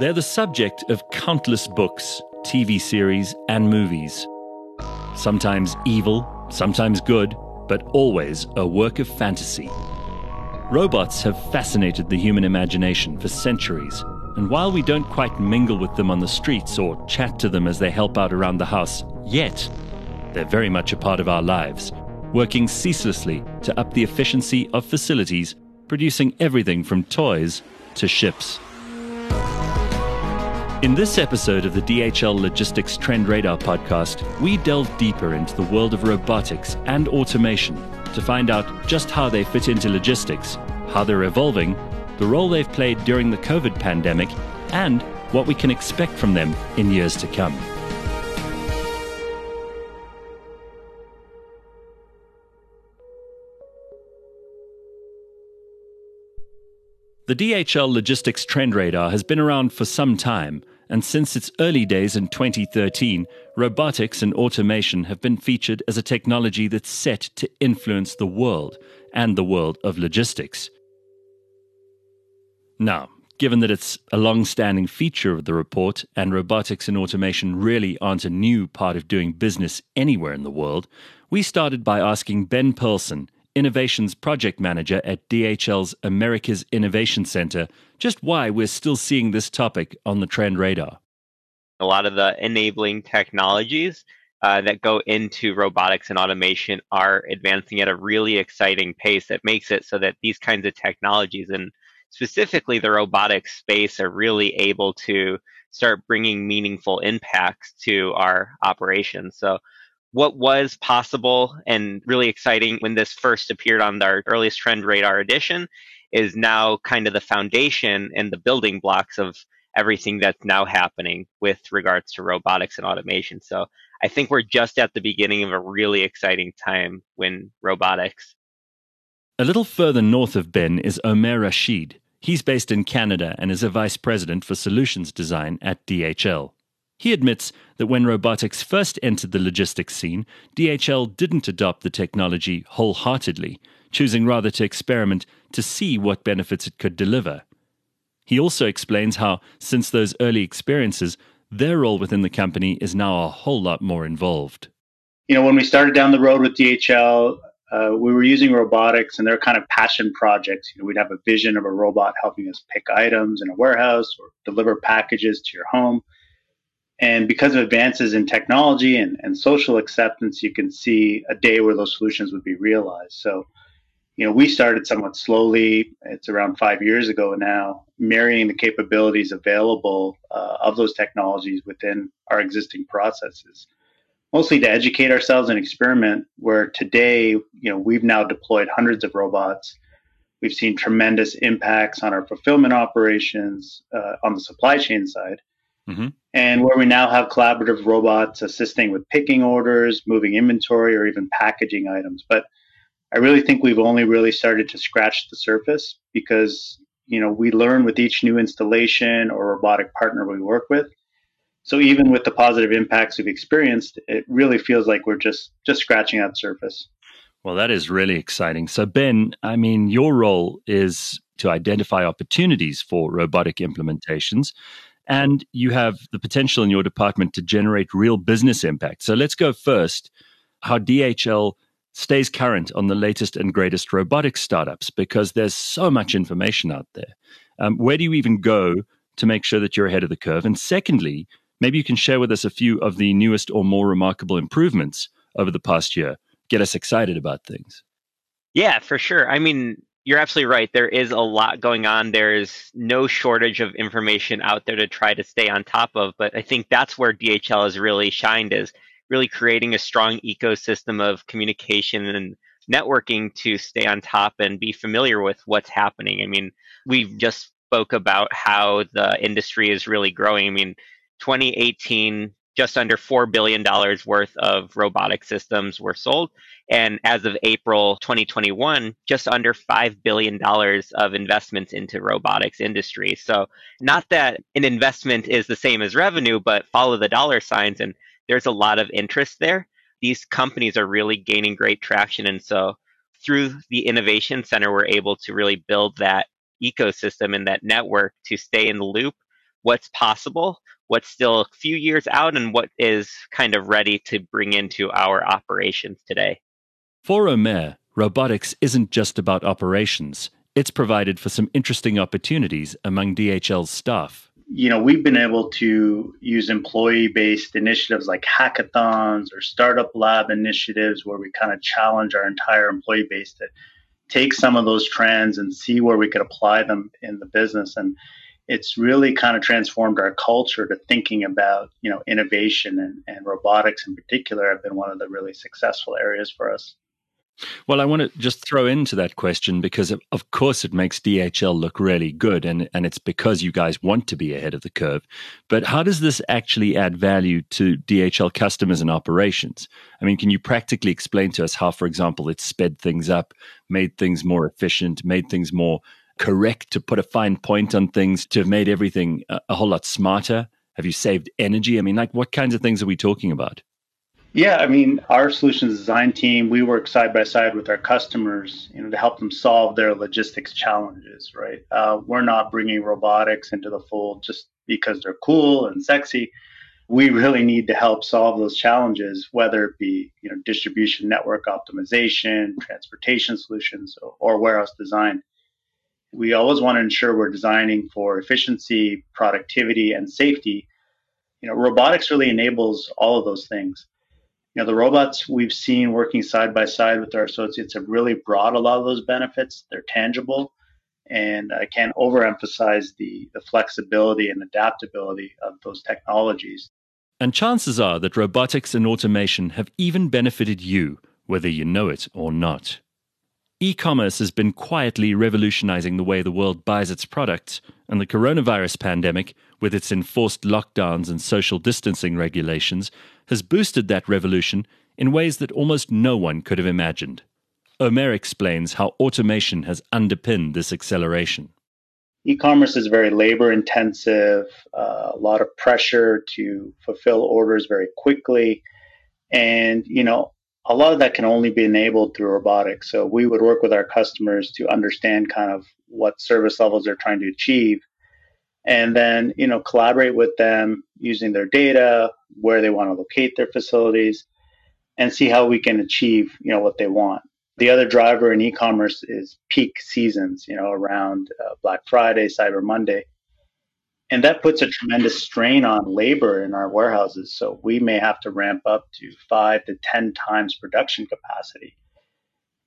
They're the subject of countless books, TV series, and movies. Sometimes evil, sometimes good, but always a work of fantasy. Robots have fascinated the human imagination for centuries, and while we don't quite mingle with them on the streets or chat to them as they help out around the house yet, they're very much a part of our lives, working ceaselessly to up the efficiency of facilities, producing everything from toys to ships. In this episode of the DHL Logistics Trend Radar podcast, we delve deeper into the world of robotics and automation to find out just how they fit into logistics, how they're evolving, the role they've played during the COVID pandemic, and what we can expect from them in years to come. The DHL Logistics Trend Radar has been around for some time, and since its early days in 2013, robotics and automation have been featured as a technology that's set to influence the world and the world of logistics. Now, given that it's a long-standing feature of the report and robotics and automation really aren't a new part of doing business anywhere in the world, we started by asking Ben Perlson, Innovations Project Manager at DHL's America's Innovation Center, just why we're still seeing this topic on the trend radar. A lot of the enabling technologies that go into robotics and automation are advancing at a really exciting pace that makes it so that these kinds of technologies, and specifically the robotics space, are really able to start bringing meaningful impacts to our operations. So what was possible and really exciting when this first appeared on our earliest Trend Radar edition is now kind of the foundation and the building blocks of everything that's now happening with regards to robotics and automation. So I think we're just at the beginning of a really exciting time when robotics. A little further north of Ben is Omer Rashid. He's based in Canada and is a vice president for solutions design at DHL. He admits that when robotics first entered the logistics scene, DHL didn't adopt the technology wholeheartedly, choosing rather to experiment to see what benefits it could deliver. He also explains how, since those early experiences, their role within the company is now a whole lot more involved. You know, when we started down the road with DHL, we were using robotics and their kind of passion projects. You know, we'd have a vision of a robot helping us pick items in a warehouse or deliver packages to your home. And because of advances in technology and social acceptance, you can see a day where those solutions would be realized. So, you know, we started somewhat slowly. It's around 5 years ago now, marrying the capabilities available of those technologies within our existing processes, mostly to educate ourselves and experiment, where today, you know, we've now deployed hundreds of robots. We've seen tremendous impacts on our fulfillment operations, on the supply chain side. Mm-hmm. And where we now have collaborative robots assisting with picking orders, moving inventory, or even packaging items. But I really think we've only really started to scratch the surface because, you know, we learn with each new installation or robotic partner we work with. So even with the positive impacts we've experienced, it really feels like we're just scratching that surface. Well, that is really exciting. So Ben, I mean, your role is to identify opportunities for robotic implementations. And you have the potential in your department to generate real business impact. So let's go first, how DHL stays current on the latest and greatest robotics startups, because there's so much information out there. Where do you even go to make sure that you're ahead of the curve? And secondly, maybe you can share with us a few of the newest or more remarkable improvements over the past year. Get us excited about things. Yeah, for sure. I mean, you're absolutely right. There is a lot going on. There's no shortage of information out there to try to stay on top of. But I think that's where DHL has really shined, is really creating a strong ecosystem of communication and networking to stay on top and be familiar with what's happening. I mean, we just spoke about how the industry is really growing. I mean, 2018, just under $4 billion worth of robotic systems were sold. And as of April 2021, just under $5 billion of investments into robotics industry. So not that an investment is the same as revenue, but follow the dollar signs. And there's a lot of interest there. These companies are really gaining great traction. And so through the Innovation Center, we're able to really build that ecosystem and that network to stay in the loop, what's possible, what's still a few years out, and what is kind of ready to bring into our operations today. For Omer, robotics isn't just about operations. It's provided for some interesting opportunities among DHL's staff. You know, we've been able to use employee-based initiatives like hackathons or startup lab initiatives where we kind of challenge our entire employee base to take some of those trends and see where we could apply them in the business. And it's really kind of transformed our culture to thinking about, you know, innovation and robotics in particular have been one of the really successful areas for us. Well, I want to just throw into that question because, of course, it makes DHL look really good, and it's because you guys want to be ahead of the curve. But how does this actually add value to DHL customers and operations? I mean, can you practically explain to us how, for example, it's sped things up, made things more efficient, made things more correct, to put a fine point on things, to have made everything a whole lot smarter? Have you saved energy? I mean, like, what kinds of things are we talking about? Yeah, I mean, our solutions design team, we work side by side with our customers, you know, to help them solve their logistics challenges, right? We're not bringing robotics into the fold just because they're cool and sexy. We really need to help solve those challenges, whether it be, you know, distribution network optimization, transportation solutions, or warehouse design. We always want to ensure we're designing for efficiency, productivity, and safety. You know, robotics really enables all of those things. You know, the robots we've seen working side by side with our associates have really brought a lot of those benefits. They're tangible, and I can't overemphasize the flexibility and adaptability of those technologies. And chances are that robotics and automation have even benefited you, whether you know it or not. E-commerce has been quietly revolutionizing the way the world buys its products, and the coronavirus pandemic, with its enforced lockdowns and social distancing regulations, has boosted that revolution in ways that almost no one could have imagined. Omer explains how automation has underpinned this acceleration. E-commerce is very labor-intensive, a lot of pressure to fulfill orders very quickly, and, you know, a lot of that can only be enabled through robotics. So we would work with our customers to understand kind of what service levels they're trying to achieve, and then, you know, collaborate with them using their data, where they want to locate their facilities, and see how we can achieve, you know, what they want. The other driver in e-commerce is peak seasons, you know, around Black Friday, Cyber Monday. And that puts a tremendous strain on labor in our warehouses. So we may have to ramp up to 5 to 10 times production capacity.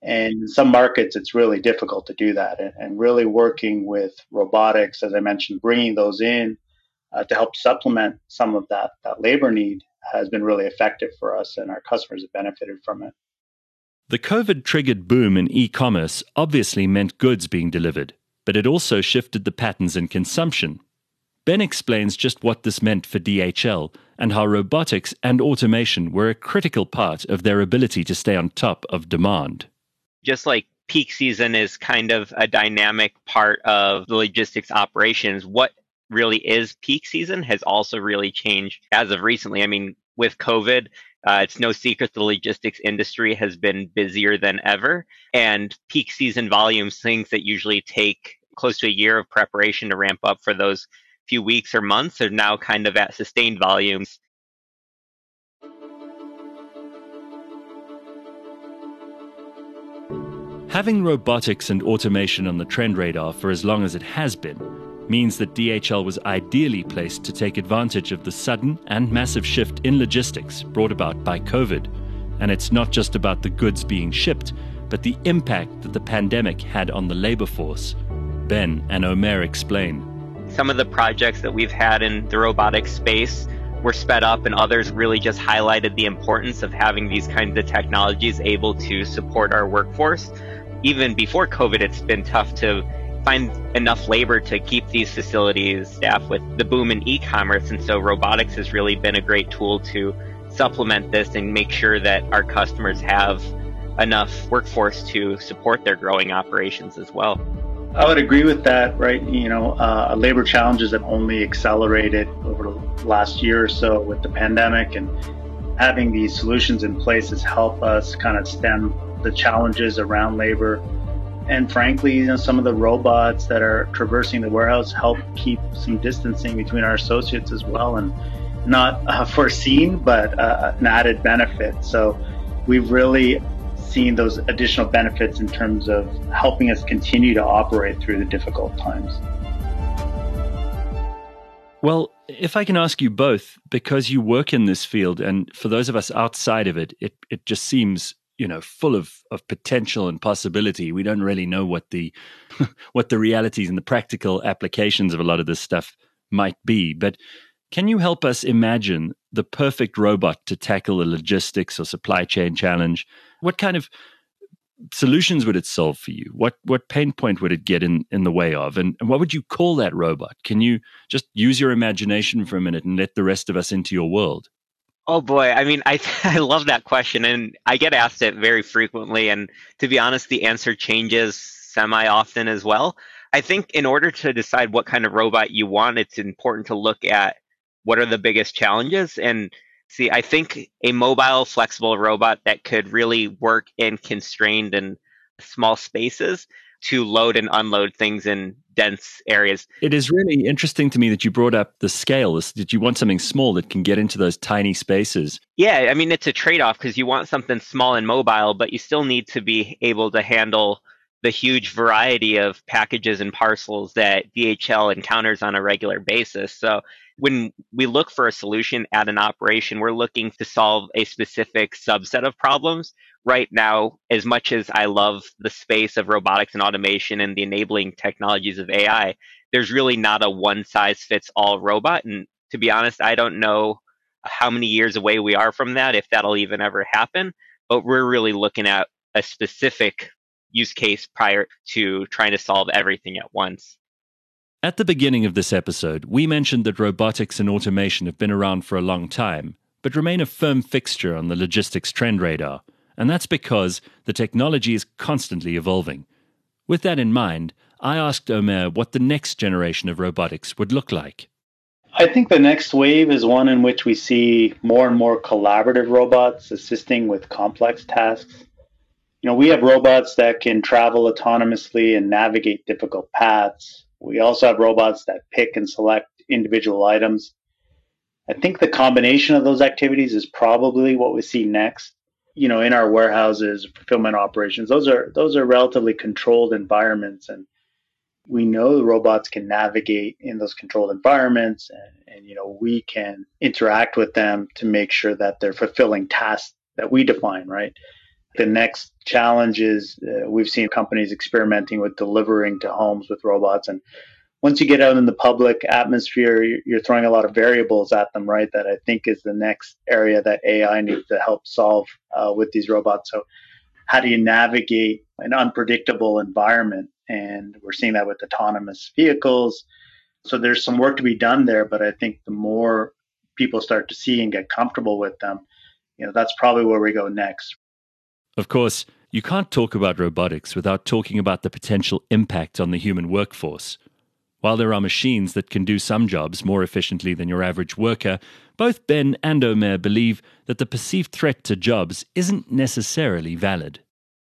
And in some markets, it's really difficult to do that. And really working with robotics, as I mentioned, bringing those in to help supplement some of that labor need has been really effective for us, and our customers have benefited from it. The COVID-triggered boom in e-commerce obviously meant goods being delivered, but it also shifted the patterns in consumption. Ben explains just what this meant for DHL and how robotics and automation were a critical part of their ability to stay on top of demand. Just like peak season is kind of a dynamic part of the logistics operations, what really is peak season has also really changed as of recently. I mean, with COVID, it's no secret the logistics industry has been busier than ever, and peak season volumes, things that usually take close to a year of preparation to ramp up for those few weeks or months, are now kind of at sustained volumes. Having robotics and automation on the trend radar for as long as it has been means that DHL was ideally placed to take advantage of the sudden and massive shift in logistics brought about by COVID. And it's not just about the goods being shipped, but the impact that the pandemic had on the labor force. Ben and Omer explain. Some of the projects that we've had in the robotic space were sped up, and others really just highlighted the importance of having these kinds of technologies able to support our workforce. Even before COVID, it's been tough to find enough labor to keep these facilities staffed with the boom in e-commerce, and so robotics has really been a great tool to supplement this and make sure that our customers have enough workforce to support their growing operations as well. I would agree with that, right? You know, labor challenges have only accelerated over the last year or so with the pandemic, and having these solutions in place has helped us kind of stem the challenges around labor. And frankly, you know, some of the robots that are traversing the warehouse help keep some distancing between our associates as well, and not foreseen, but an added benefit. So we've really seen those additional benefits in terms of helping us continue to operate through the difficult times. Well, if I can ask you both, because you work in this field, and for those of us outside of it, it just seems, you know, full of potential and possibility. We don't really know what the what the realities and the practical applications of a lot of this stuff might be. But can you help us imagine the perfect robot to tackle a logistics or supply chain challenge? What kind of solutions would it solve for you? What pain point would it get in the way of? And what would you call that robot? Can you just use your imagination for a minute and let the rest of us into your world? Oh boy, I mean, I love that question, and I get asked it very frequently, and to be honest, the answer changes semi-often as well. I think in order to decide what kind of robot you want, it's important to look at what are the biggest challenges. And see, I think a mobile, flexible robot that could really work in constrained and small spaces to load and unload things in dense areas. It is really interesting to me that you brought up the scale. Did you want something small that can get into those tiny spaces? Yeah, I mean, it's a trade-off because you want something small and mobile, but you still need to be able to handle the huge variety of packages and parcels that DHL encounters on a regular basis. So when we look for a solution at an operation, we're looking to solve a specific subset of problems. Right now, as much as I love the space of robotics and automation and the enabling technologies of AI, there's really not a one-size-fits-all robot. And to be honest, I don't know how many years away we are from that, if that'll even ever happen. But we're really looking at a specific use case prior to trying to solve everything at once. At the beginning of this episode, we mentioned that robotics and automation have been around for a long time, but remain a firm fixture on the logistics trend radar. And that's because the technology is constantly evolving. With that in mind, I asked Omer what the next generation of robotics would look like. I think the next wave is one in which we see more and more collaborative robots assisting with complex tasks. You know, we have robots that can travel autonomously and navigate difficult paths. We also have robots that pick and select individual items. I think the combination of those activities is probably what we see next. You know, in our warehouses, fulfillment operations, those are relatively controlled environments, and we know the robots can navigate in those controlled environments, and you know, we can interact with them to make sure that they're fulfilling tasks that we define, right? The next challenge is we've seen companies experimenting with delivering to homes with robots, and once you get out in the public atmosphere, you're throwing a lot of variables at them, right? That I think is the next area that AI needs to help solve with these robots. So how do you navigate an unpredictable environment? And we're seeing that with autonomous vehicles. So there's some work to be done there, but I think the more people start to see and get comfortable with them, you know, that's probably where we go next. Of course, you can't talk about robotics without talking about the potential impact on the human workforce. While there are machines that can do some jobs more efficiently than your average worker, both Ben and Omer believe that the perceived threat to jobs isn't necessarily valid.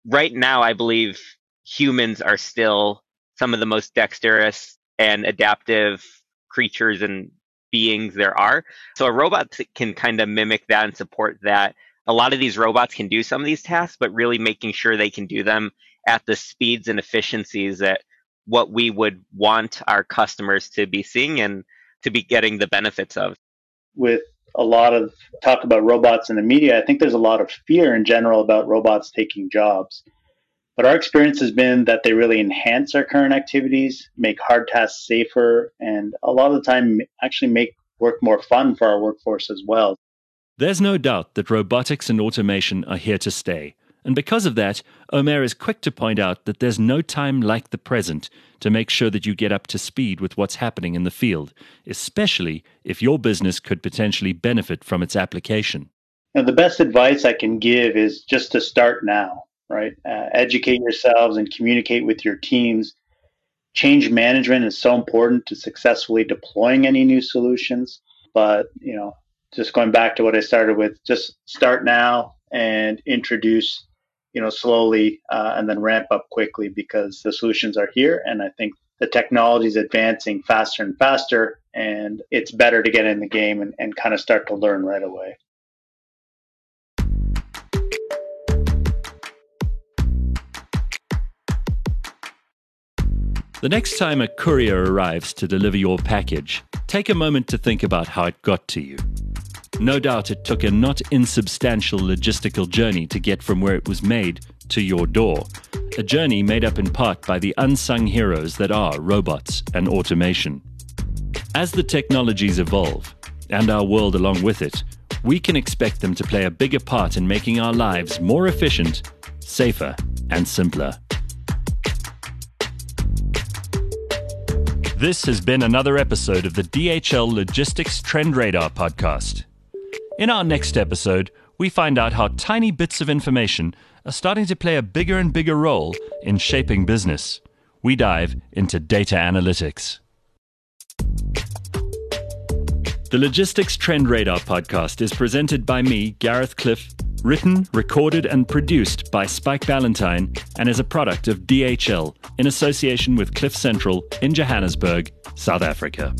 Right now, I believe humans are still some of the most dexterous and adaptive creatures and beings there are. So a robot can kind of mimic that and support that. A lot of these robots can do some of these tasks, but really making sure they can do them at the speeds and efficiencies that what we would want our customers to be seeing and to be getting the benefits of. With a lot of talk about robots in the media, I think there's a lot of fear in general about robots taking jobs. But our experience has been that they really enhance our current activities, make hard tasks safer, and a lot of the time actually make work more fun for our workforce as well. There's no doubt that robotics and automation are here to stay. And because of that, Omer is quick to point out that there's no time like the present to make sure that you get up to speed with what's happening in the field, especially if your business could potentially benefit from its application. Now, the best advice I can give is just to start now, right? Educate yourselves and communicate with your teams. Change management is so important to successfully deploying any new solutions. But, you know, just going back to what I started with, just start now and introduce slowly and then ramp up quickly, because the solutions are here. And I think the technology is advancing faster and faster, and it's better to get in the game and kind of start to learn right away. The next time a courier arrives to deliver your package, take a moment to think about how it got to you. No doubt it took a not insubstantial logistical journey to get from where it was made to your door, a journey made up in part by the unsung heroes that are robots and automation. As the technologies evolve, and our world along with it, we can expect them to play a bigger part in making our lives more efficient, safer, and simpler. This has been another episode of the DHL Logistics Trend Radar podcast. In our next episode, we find out how tiny bits of information are starting to play a bigger and bigger role in shaping business. We dive into data analytics. The Logistics Trend Radar podcast is presented by me, Gareth Cliff, written, recorded, and produced by Spike Ballantyne, and is a product of DHL in association with Cliff Central in Johannesburg, South Africa.